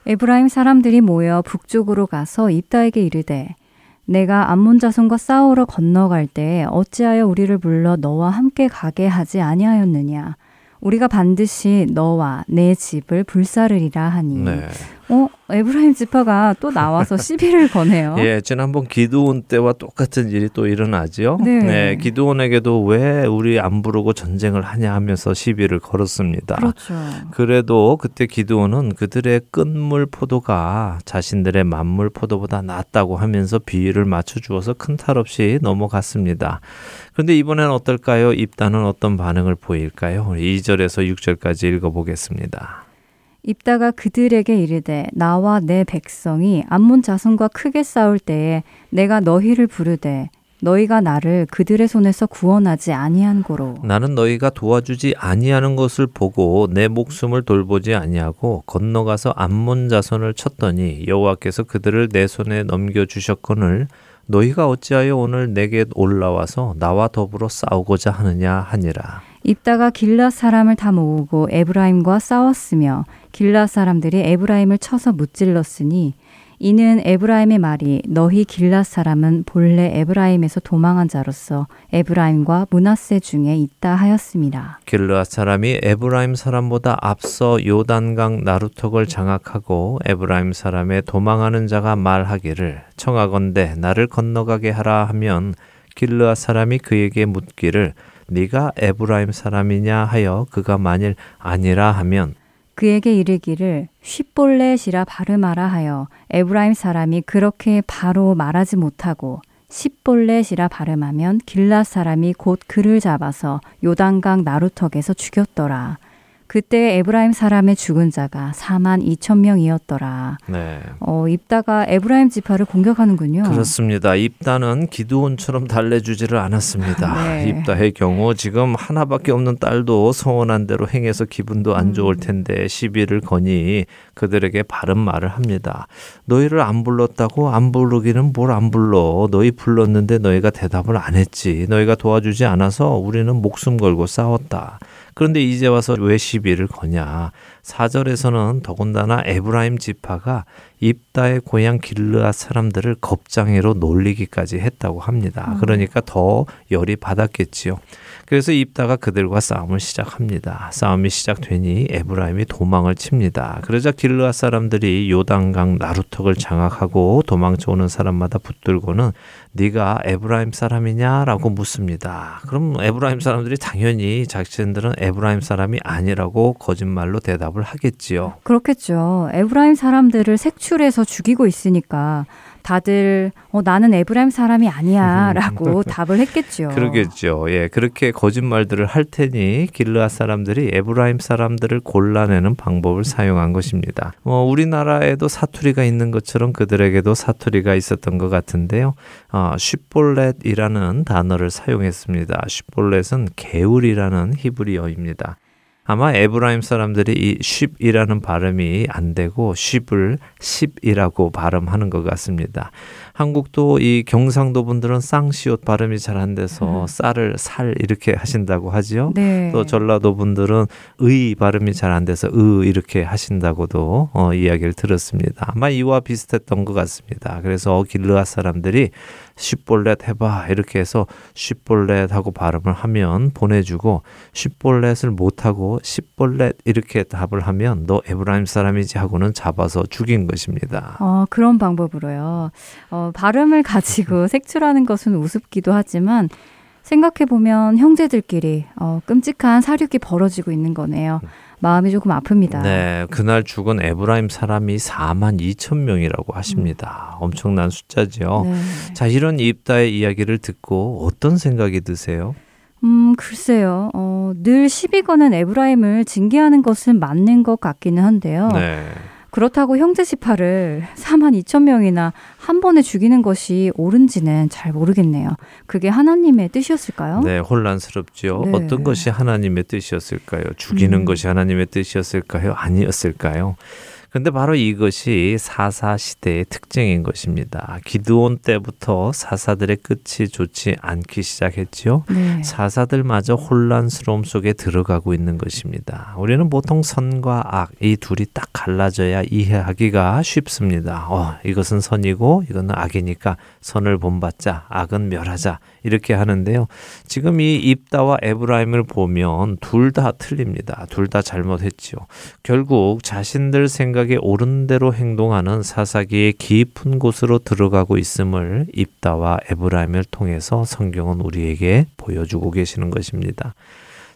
에브라임 사람들이 모여 북쪽으로 가서 입다에게 이르되, 내가 암몬 자손과 싸우러 건너갈 때에 어찌하여 우리를 불러 너와 함께 가게 하지 아니하였느냐. 우리가 반드시 너와 내 집을 불사르리라 하니. 네. 어? 에브라임 지파가 또 나와서 시비를 거네요. 예, 지난번 기드온 때와 똑같은 일이 또 일어나죠. 네. 네, 기드온에게도 왜 우리 안 부르고 전쟁을 하냐 하면서 시비를 걸었습니다. 그렇죠. 그래도 그때 기드온은 그들의 끝물 포도가 자신들의 만물 포도보다 낫다고 하면서 비위를 맞춰주어서 큰 탈 없이 넘어갔습니다. 그런데 이번엔 어떨까요? 입다는 어떤 반응을 보일까요? 이 절에서 육 절까지 읽어보겠습니다. 입다가 그들에게 이르되, 나와 내 백성이 암몬 자손과 크게 싸울 때에 내가 너희를 부르되 너희가 나를 그들의 손에서 구원하지 아니한고로. 나는 너희가 도와주지 아니하는 것을 보고 내 목숨을 돌보지 아니하고 건너가서 암몬 자손을 쳤더니 여호와께서 그들을 내 손에 넘겨주셨거늘 너희가 어찌하여 오늘 내게 올라와서 나와 더불어 싸우고자 하느냐 하니라. 입다가 길라 사람을 다 모으고 에브라임과 싸웠으며 길라 사람들이 에브라임을 쳐서 무찔렀으니 이는 에브라임의 말이 너희 길라 사람은 본래 에브라임에서 도망한 자로서 에브라임과 므낫세 중에 있다 하였습니다. 길라 사람이 에브라임 사람보다 앞서 요단강 나루턱을 장악하고 에브라임 사람의 도망하는 자가 말하기를 청하건대 나를 건너가게 하라 하면 길라 사람이 그에게 묻기를 네가 에브라임 사람이냐 하여 그가 만일 아니라 하면 그에게 이르기를 쉿볼렛이라 발음하라 하여 에브라임 사람이 그렇게 바로 말하지 못하고 쉿볼렛이라 발음하면 길라 사람이 곧 그를 잡아서 요단강 나루턱에서 죽였더라. 그때 에브라임 사람의 죽은 자가 사만 이천 명이었더라. 네. 어, 입다가 에브라임 지파를 공격하는군요. 그렇습니다. 입다는 기드온처럼 달래주지를 않았습니다. 네. 입다의 경우 지금 하나밖에 없는 딸도 소원한 대로 행해서 기분도 안 좋을 텐데 시비를 거니 그들에게 바른 말을 합니다. 너희를 안 불렀다고? 안 부르기는 뭘 안 불러. 너희 불렀는데 너희가 대답을 안 했지. 너희가 도와주지 않아서 우리는 목숨 걸고 싸웠다. 그런데 이제 와서 왜 시비를 거냐. 사 절에서는 더군다나 에브라임 지파가 입다의 고향 길르앗 사람들을 겁장애로 놀리기까지 했다고 합니다. 음. 그러니까 더 열이 받았겠지요. 그래서 입다가 그들과 싸움을 시작합니다. 싸움이 시작되니 에브라임이 도망을 칩니다. 그러자 길르앗 사람들이 요단강 나루턱을 장악하고 도망쳐 오는 사람마다 붙들고는 네가 에브라임 사람이냐라고 묻습니다. 그럼 에브라임 사람들이 당연히 자신들은 에브라임 사람이 아니라고 거짓말로 대답을 하겠지요. 그렇겠죠. 에브라임 사람들을 색출해서 죽이고 있으니까 다들 어, 나는 에브라임 사람이 아니야 라고 답을 했겠죠. 그러겠죠. 예, 그렇게 거짓말들을 할 테니 길르앗 사람들이 에브라임 사람들을 골라내는 방법을 사용한 것입니다. 어, 우리나라에도 사투리가 있는 것처럼 그들에게도 사투리가 있었던 것 같은데요. 어, 쉿볼렛이라는 단어를 사용했습니다. 쉿볼렛은 개울이라는 히브리어입니다. 아마 에브라임 사람들이 이 쉽이라는 발음이 안 되고 쉽을 십이라고 발음하는 것 같습니다. 한국도 이 경상도 분들은 쌍시옷 발음이 잘 안 돼서 음. 쌀을 살 이렇게 하신다고 하지요. 네. 또 전라도 분들은 의 발음이 잘 안 돼서 으 이렇게 하신다고도 어, 이야기를 들었습니다. 아마 이와 비슷했던 것 같습니다. 그래서 길르앗 사람들이 쉿볼렛 해봐 이렇게 해서 쉿볼렛 하고 발음을 하면 보내주고 쉿볼렛을 못하고 쉿볼렛 이렇게 답을 하면 너 에브라임 사람이지 하고는 잡아서 죽인 것입니다. 어, 그런 방법으로요. 어, 발음을 가지고 색출하는 것은 우습기도 하지만 생각해보면 형제들끼리 어, 끔찍한 사륙이 벌어지고 있는 거네요. 마음이 조금 아픕니다. 네, 그날 죽은 에브라임 사람이 사만 이천 명이라고 하십니다. 음. 엄청난 숫자죠. 네. 자, 이런 입다의 이야기를 듣고 어떤 생각이 드세요? 음, 글쎄요. 어, 늘 시비 거는 에브라임을 징계하는 것은 맞는 것 같기는 한데요. 네. 그렇다고 형제 지파를 사만 이천 명이나 한 번에 죽이는 것이 옳은지는 잘 모르겠네요. 그게 하나님의 뜻이었을까요? 네, 혼란스럽죠. 네. 어떤 것이 하나님의 뜻이었을까요? 죽이는 음. 것이 하나님의 뜻이었을까요? 아니었을까요? 근데 바로 이것이 사사 시대의 특징인 것입니다. 기드온 때부터 사사들의 끝이 좋지 않기 시작했지요. 네. 사사들마저 혼란스러움 속에 들어가고 있는 것입니다. 우리는 보통 선과 악 이 둘이 딱 갈라져야 이해하기가 쉽습니다. 어, 이것은 선이고 이거는 악이니까 선을 본받자, 악은 멸하자 이렇게 하는데요. 지금 이 입다와 에브라임을 보면 둘 다 틀립니다. 둘 다 잘못했지요. 결국 자신들 생각 옳은 대로 행동하는 사사기의 깊은 곳으로 들어가고 있음을 입다와 에브라임을 통해서 성경은 우리에게 보여주고 계시는 것입니다.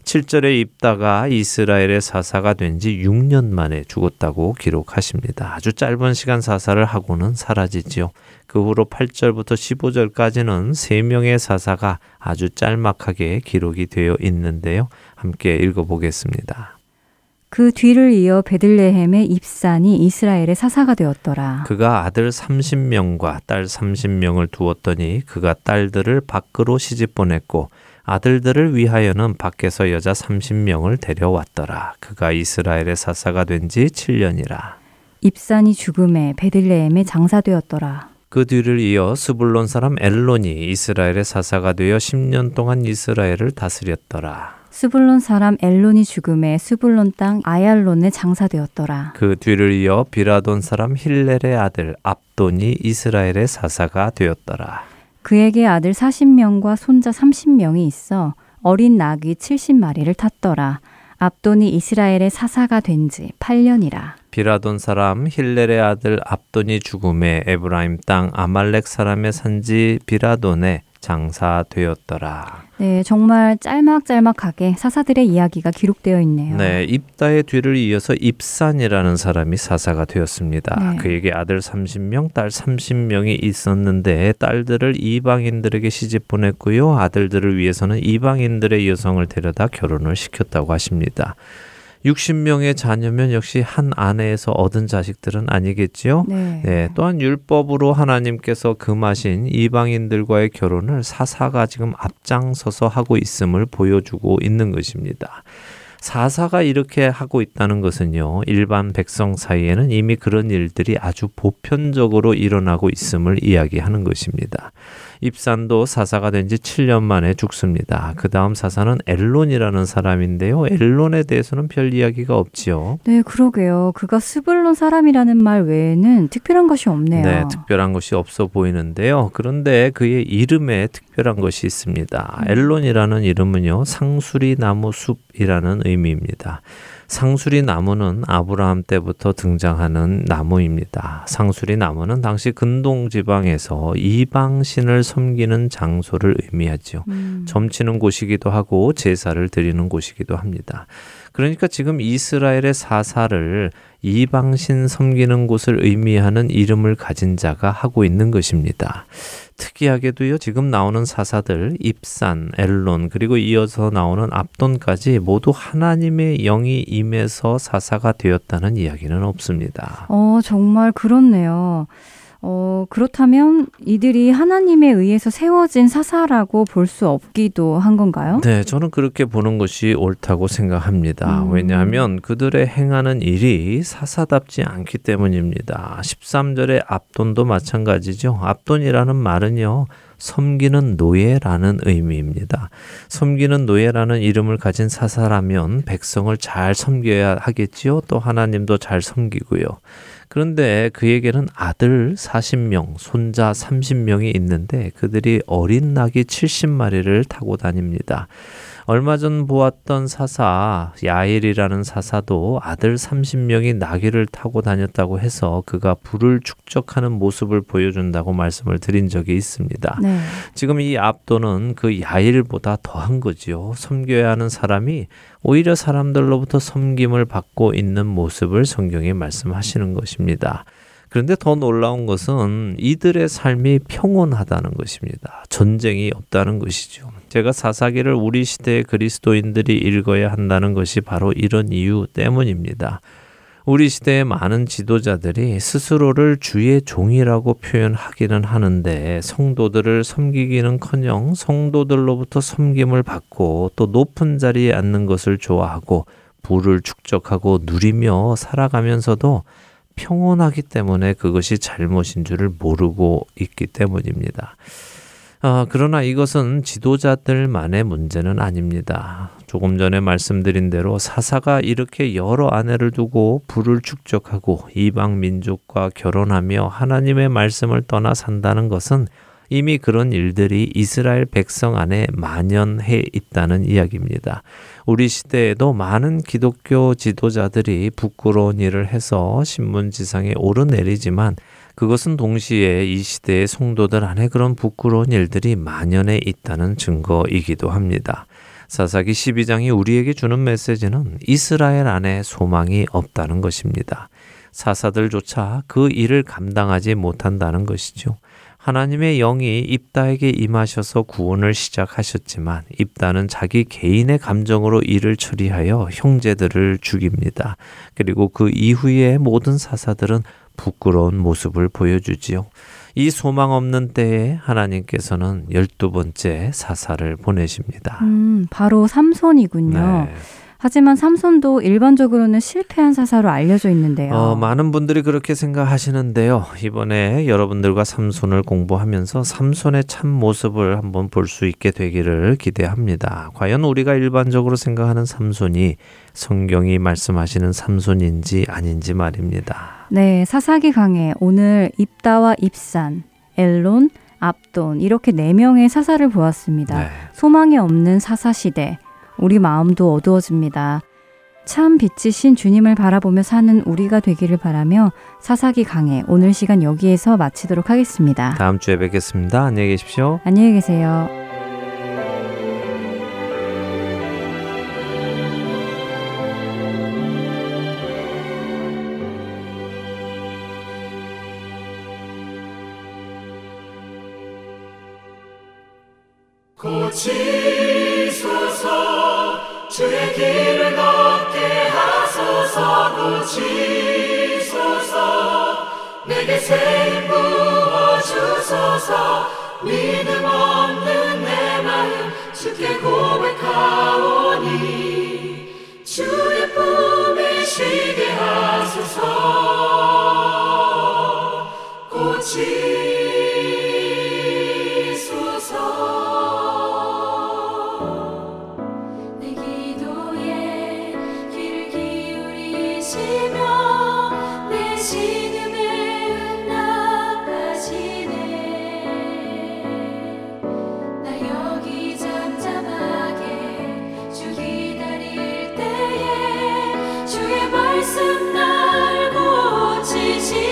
칠 절에 입다가 이스라엘의 사사가 된 지 육 년 만에 죽었다고 기록하십니다. 아주 짧은 시간 사사를 하고는 사라지지요. 그 후로 팔 절부터 십오 절까지는 세 명의 사사가 아주 짤막하게 기록이 되어 있는데요. 함께 읽어보겠습니다. 그 뒤를 이어 베들레헴의 입산이 이스라엘의 사사가 되었더라. 그가 아들 삼십 명과 딸 삼십 명을 두었더니 그가 딸들을 밖으로 시집 보냈고 아들들을 위하여는 밖에서 여자 삼십 명을 데려왔더라. 그가 이스라엘의 사사가 된 지 칠 년이라. 입산이 죽음에 베들레헴의 장사되었더라. 그 뒤를 이어 스불론 사람 엘론이 이스라엘의 사사가 되어 십 년 동안 이스라엘을 다스렸더라. 스불론 사람 엘론이 죽음에 스불론 땅 아얄론의 장사되었더라. 그 뒤를 이어 비라돈 사람 힐렐의 아들 압돈이 이스라엘의 사사가 되었더라. 그에게 아들 사십 명과 손자 삼십 명이 있어 어린 낙이 칠십 마리를 탔더라. 압돈이 이스라엘의 사사가 된 지 팔 년이라. 비라돈 사람 힐렐의 아들 압돈이 죽음에 에브라임 땅 아말렉 사람의 산지 비라돈에 장사되었더라. 네, 정말 짤막짤막하게 사사들의 이야기가 기록되어 있네요. 네, 입다의 뒤를 이어서 입산이라는 사람이 사사가 되었습니다. 네. 그에게 아들 삼십 명, 딸 삼십 명이 있었는데 딸들을 이방인들에게 시집 보냈고요. 아들들을 위해서는 이방인들의 여성을 데려다 결혼을 시켰다고 하십니다. 육십 명의 자녀면 역시 한 아내에서 얻은 자식들은 아니겠지요. 네. 네, 또한 율법으로 하나님께서 금하신 이방인들과의 결혼을 사사가 지금 앞장서서 하고 있음을 보여주고 있는 것입니다. 사사가 이렇게 하고 있다는 것은요, 일반 백성 사이에는 이미 그런 일들이 아주 보편적으로 일어나고 있음을 이야기하는 것입니다. 입산도 사사가 된 지 칠 년 만에 죽습니다. 그 다음 사사는 엘론이라는 사람인데요. 엘론에 대해서는 별 이야기가 없지요. 네, 그러게요. 그가 스불론 사람이라는 말 외에는 특별한 것이 없네요. 네, 특별한 것이 없어 보이는데요. 그런데 그의 이름에 특별한 것이 있습니다. 엘론이라는 이름은요, 상수리 나무 숲이라는 의미입니다. 상수리 나무는 아브라함 때부터 등장하는 나무입니다. 상수리 나무는 당시 근동 지방에서 이방신을 섬기는 장소를 의미하죠. 음. 점치는 곳이기도 하고 제사를 드리는 곳이기도 합니다. 그러니까 지금 이스라엘의 사사를 이방신 섬기는 곳을 의미하는 이름을 가진 자가 하고 있는 것입니다. 특이하게도요, 지금 나오는 사사들 입산, 엘론, 그리고 이어서 나오는 압돈까지 모두 하나님의 영이 임해서 사사가 되었다는 이야기는 없습니다. 어, 정말 그렇네요. 어, 그렇다면 이들이 하나님에 의해서 세워진 사사라고 볼 수 없기도 한 건가요? 네, 저는 그렇게 보는 것이 옳다고 생각합니다. 음. 왜냐하면 그들의 행하는 일이 사사답지 않기 때문입니다. 십삼 절의 압돈도 마찬가지죠. 압돈이라는 말은요, 섬기는 노예라는 의미입니다. 섬기는 노예라는 이름을 가진 사사라면 백성을 잘 섬겨야 하겠지요. 또 하나님도 잘 섬기고요. 그런데 그에게는 아들 사십 명, 손자 삼십 명이 있는데 그들이 어린 나귀 칠십 마리를 타고 다닙니다. 얼마 전 보았던 사사, 야일이라는 사사도 아들 삼십 명이 나귀를 타고 다녔다고 해서 그가 부를 축적하는 모습을 보여준다고 말씀을 드린 적이 있습니다. 네. 지금 이 압도는 그 야일보다 더한 거지요. 섬겨야 하는 사람이 오히려 사람들로부터 섬김을 받고 있는 모습을 성경이 말씀하시는 것입니다. 그런데 더 놀라운 것은 이들의 삶이 평온하다는 것입니다. 전쟁이 없다는 것이죠. 제가 사사기를 우리 시대의 그리스도인들이 읽어야 한다는 것이 바로 이런 이유 때문입니다. 우리 시대의 많은 지도자들이 스스로를 주의 종이라고 표현하기는 하는데 성도들을 섬기기는커녕 성도들로부터 섬김을 받고 또 높은 자리에 앉는 것을 좋아하고 부를 축적하고 누리며 살아가면서도 평온하기 때문에 그것이 잘못인 줄을 모르고 있기 때문입니다. 아, 그러나 이것은 지도자들만의 문제는 아닙니다. 조금 전에 말씀드린 대로 사사가 이렇게 여러 아내를 두고 부를 축적하고 이방 민족과 결혼하며 하나님의 말씀을 떠나 산다는 것은 이미 그런 일들이 이스라엘 백성 안에 만연해 있다는 이야기입니다. 우리 시대에도 많은 기독교 지도자들이 부끄러운 일을 해서 신문지상에 오르내리지만 그것은 동시에 이 시대의 성도들 안에 그런 부끄러운 일들이 만연해 있다는 증거이기도 합니다. 사사기 십이 장이 우리에게 주는 메시지는 이스라엘 안에 소망이 없다는 것입니다. 사사들조차 그 일을 감당하지 못한다는 것이죠. 하나님의 영이 입다에게 임하셔서 구원을 시작하셨지만 입다는 자기 개인의 감정으로 일을 처리하여 형제들을 죽입니다. 그리고 그 이후에 모든 사사들은 부끄러운 모습을 보여주지요. 이 소망 없는 때에 하나님께서는 열두 번째 사사를 보내십니다. 음, 바로 삼손이군요. 네. 하지만 삼손도 일반적으로는 실패한 사사로 알려져 있는데요. 어, 많은 분들이 그렇게 생각하시는데요. 이번에 여러분들과 삼손을 공부하면서 삼손의 참 모습을 한번 볼 수 있게 되기를 기대합니다. 과연 우리가 일반적으로 생각하는 삼손이 성경이 말씀하시는 삼손인지 아닌지 말입니다. 네, 사사기 강해 오늘 입다와 입산, 엘론, 압돈 이렇게 네 명의 사사를 보았습니다. 네. 소망이 없는 사사 시대. 우리 마음도 어두워집니다. 참 빛이신 주님을 바라보며 사는 우리가 되기를 바라며 사사기 강해 오늘 시간 여기에서 마치도록 하겠습니다. 다음 주에 뵙겠습니다. 안녕히 계십시오. 안녕히 계세요. 고치소서 주의 길을 걷게 하소서 고치소서 내게 새 힘 부어주소서 믿음 없는 내 마음 주께 고백하오니 주의 품에 쉬게 하소서 고치소서 내시며 내 시름의 은하가시네. 나 여기 잠잠하게 주 기다릴 때에 주의 말씀 날 고치시네.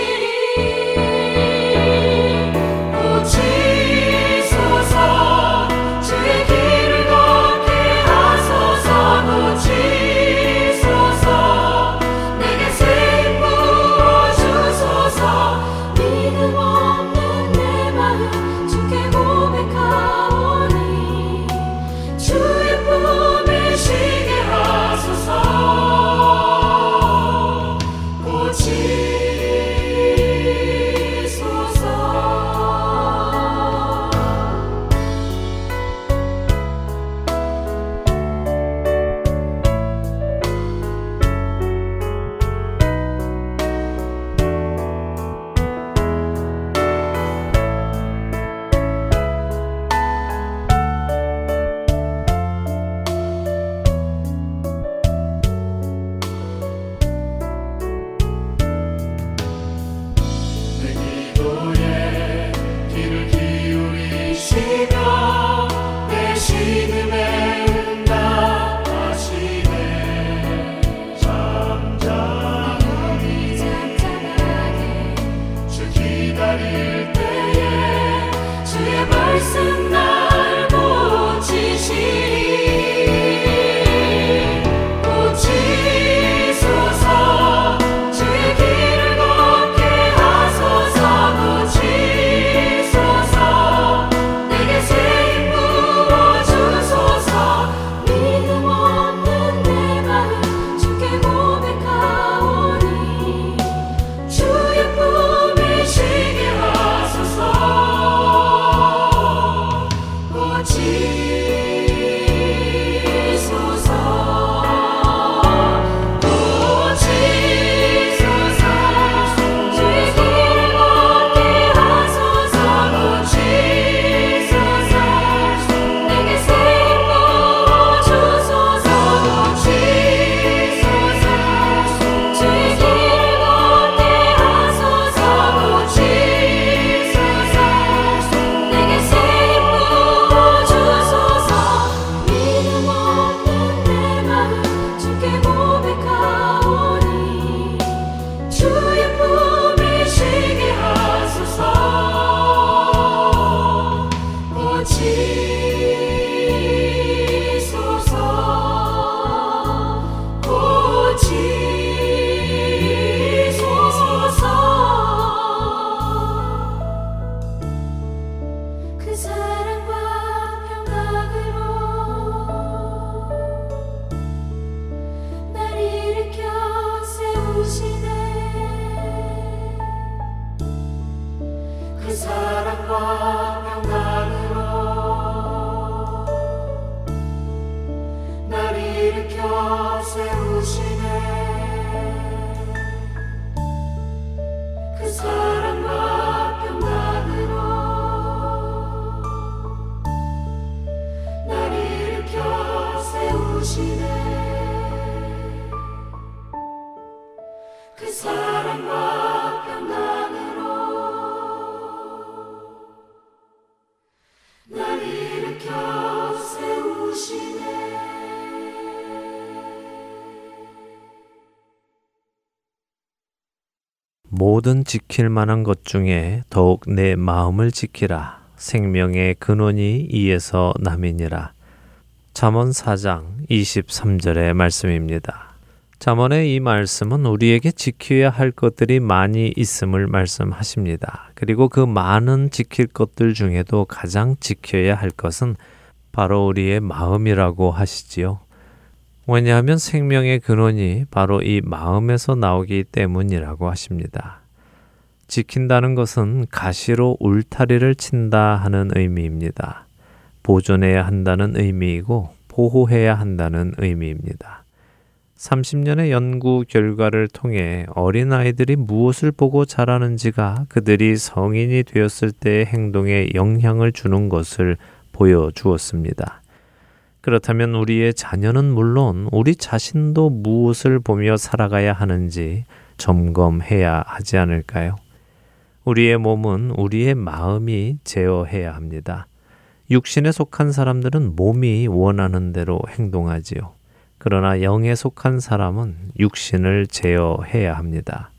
모든 지킬 만한 것 중에 더욱 내 마음을 지키라. 생명의 근원이 이에서 남이니라. 잠언 사 장 이십삼 절의 말씀입니다. 잠언의 이 말씀은 우리에게 지켜야 할 것들이 많이 있음을 말씀하십니다. 그리고 그 많은 지킬 것들 중에도 가장 지켜야 할 것은 바로 우리의 마음이라고 하시지요. 왜냐하면 생명의 근원이 바로 이 마음에서 나오기 때문이라고 하십니다. 지킨다는 것은 가시로 울타리를 친다 하는 의미입니다. 보존해야 한다는 의미이고 보호해야 한다는 의미입니다. 삼십 년의 연구 결과를 통해 어린아이들이 무엇을 보고 자라는지가 그들이 성인이 되었을 때의 행동에 영향을 주는 것을 보여주었습니다. 그렇다면 우리의 자녀는 물론 우리 자신도 무엇을 보며 살아가야 하는지 점검해야 하지 않을까요? 우리의 몸은 우리의 마음이 제어해야 합니다. 육신에 속한 사람들은 몸이 원하는 대로 행동하지요. 그러나 영에 속한 사람은 육신을 제어해야 합니다.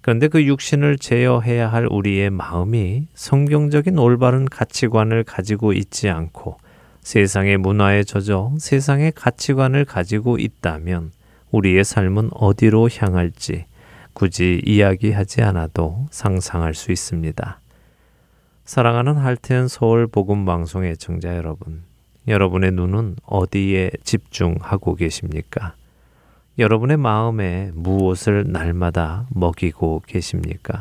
그런데 그 육신을 제어해야 할 우리의 마음이 성경적인 올바른 가치관을 가지고 있지 않고 세상의 문화에 젖어 세상의 가치관을 가지고 있다면 우리의 삶은 어디로 향할지 굳이 이야기하지 않아도 상상할 수 있습니다. 사랑하는 Heart and Soul 복음 방송의 애청자 여러분, 여러분의 눈은 어디에 집중하고 계십니까? 여러분의 마음에 무엇을 날마다 먹이고 계십니까?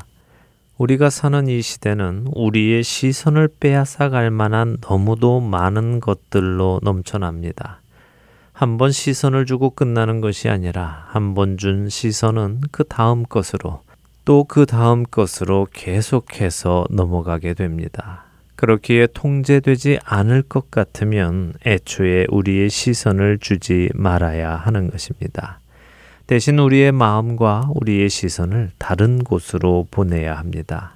우리가 사는 이 시대는 우리의 시선을 빼앗아갈 만한 너무도 많은 것들로 넘쳐납니다. 한 번 시선을 주고 끝나는 것이 아니라 한 번 준 시선은 그 다음 것으로 또 그 다음 것으로 계속해서 넘어가게 됩니다. 그렇기에 통제되지 않을 것 같으면 애초에 우리의 시선을 주지 말아야 하는 것입니다. 대신 우리의 마음과 우리의 시선을 다른 곳으로 보내야 합니다.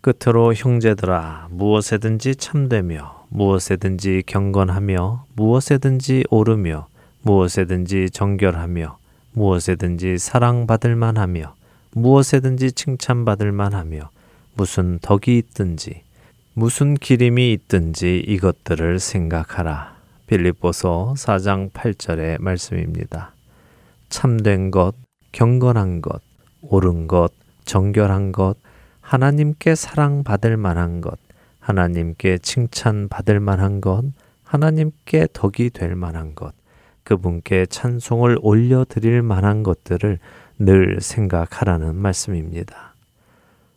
끝으로 형제들아, 무엇에든지 참되며 무엇에든지 경건하며 무엇에든지 오르며 무엇에든지 정결하며 무엇에든지 사랑받을 만하며 무엇에든지 칭찬받을 만하며 무슨 덕이 있든지 무슨 기림이 있든지 이것들을 생각하라. 빌립보서 사 장 팔 절의 말씀입니다. 참된 것, 경건한 것, 옳은 것, 정결한 것, 하나님께 사랑받을 만한 것, 하나님께 칭찬받을 만한 것, 하나님께 덕이 될 만한 것, 그분께 찬송을 올려드릴 만한 것들을 늘 생각하라는 말씀입니다.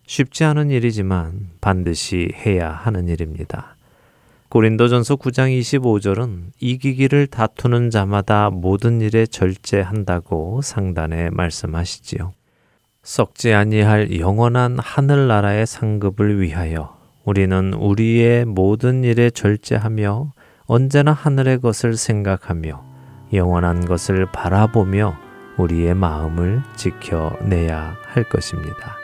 쉽지 않은 일이지만 반드시 해야 하는 일입니다. 고린도전서 구 장 이십오 절은 이기기를 다투는 자마다 모든 일에 절제한다고 상단에 말씀하시지요. 썩지 아니할 영원한 하늘나라의 상급을 위하여 우리는 우리의 모든 일에 절제하며 언제나 하늘의 것을 생각하며 영원한 것을 바라보며 우리의 마음을 지켜내야 할 것입니다.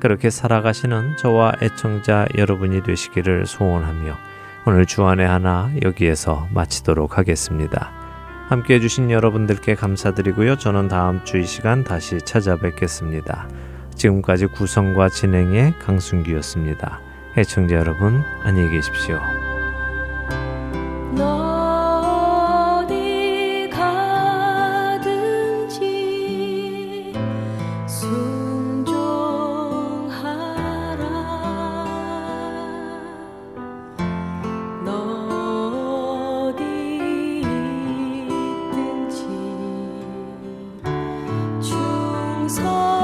그렇게 살아가시는 저와 애청자 여러분이 되시기를 소원하며 오늘 주안의 하나 여기에서 마치도록 하겠습니다. 함께해 주신 여러분들께 감사드리고요. 저는 다음 주 이 시간 다시 찾아뵙겠습니다. 지금까지 구성과 진행의 강순기였습니다. 애청자 여러분, 안녕히 계십시오. So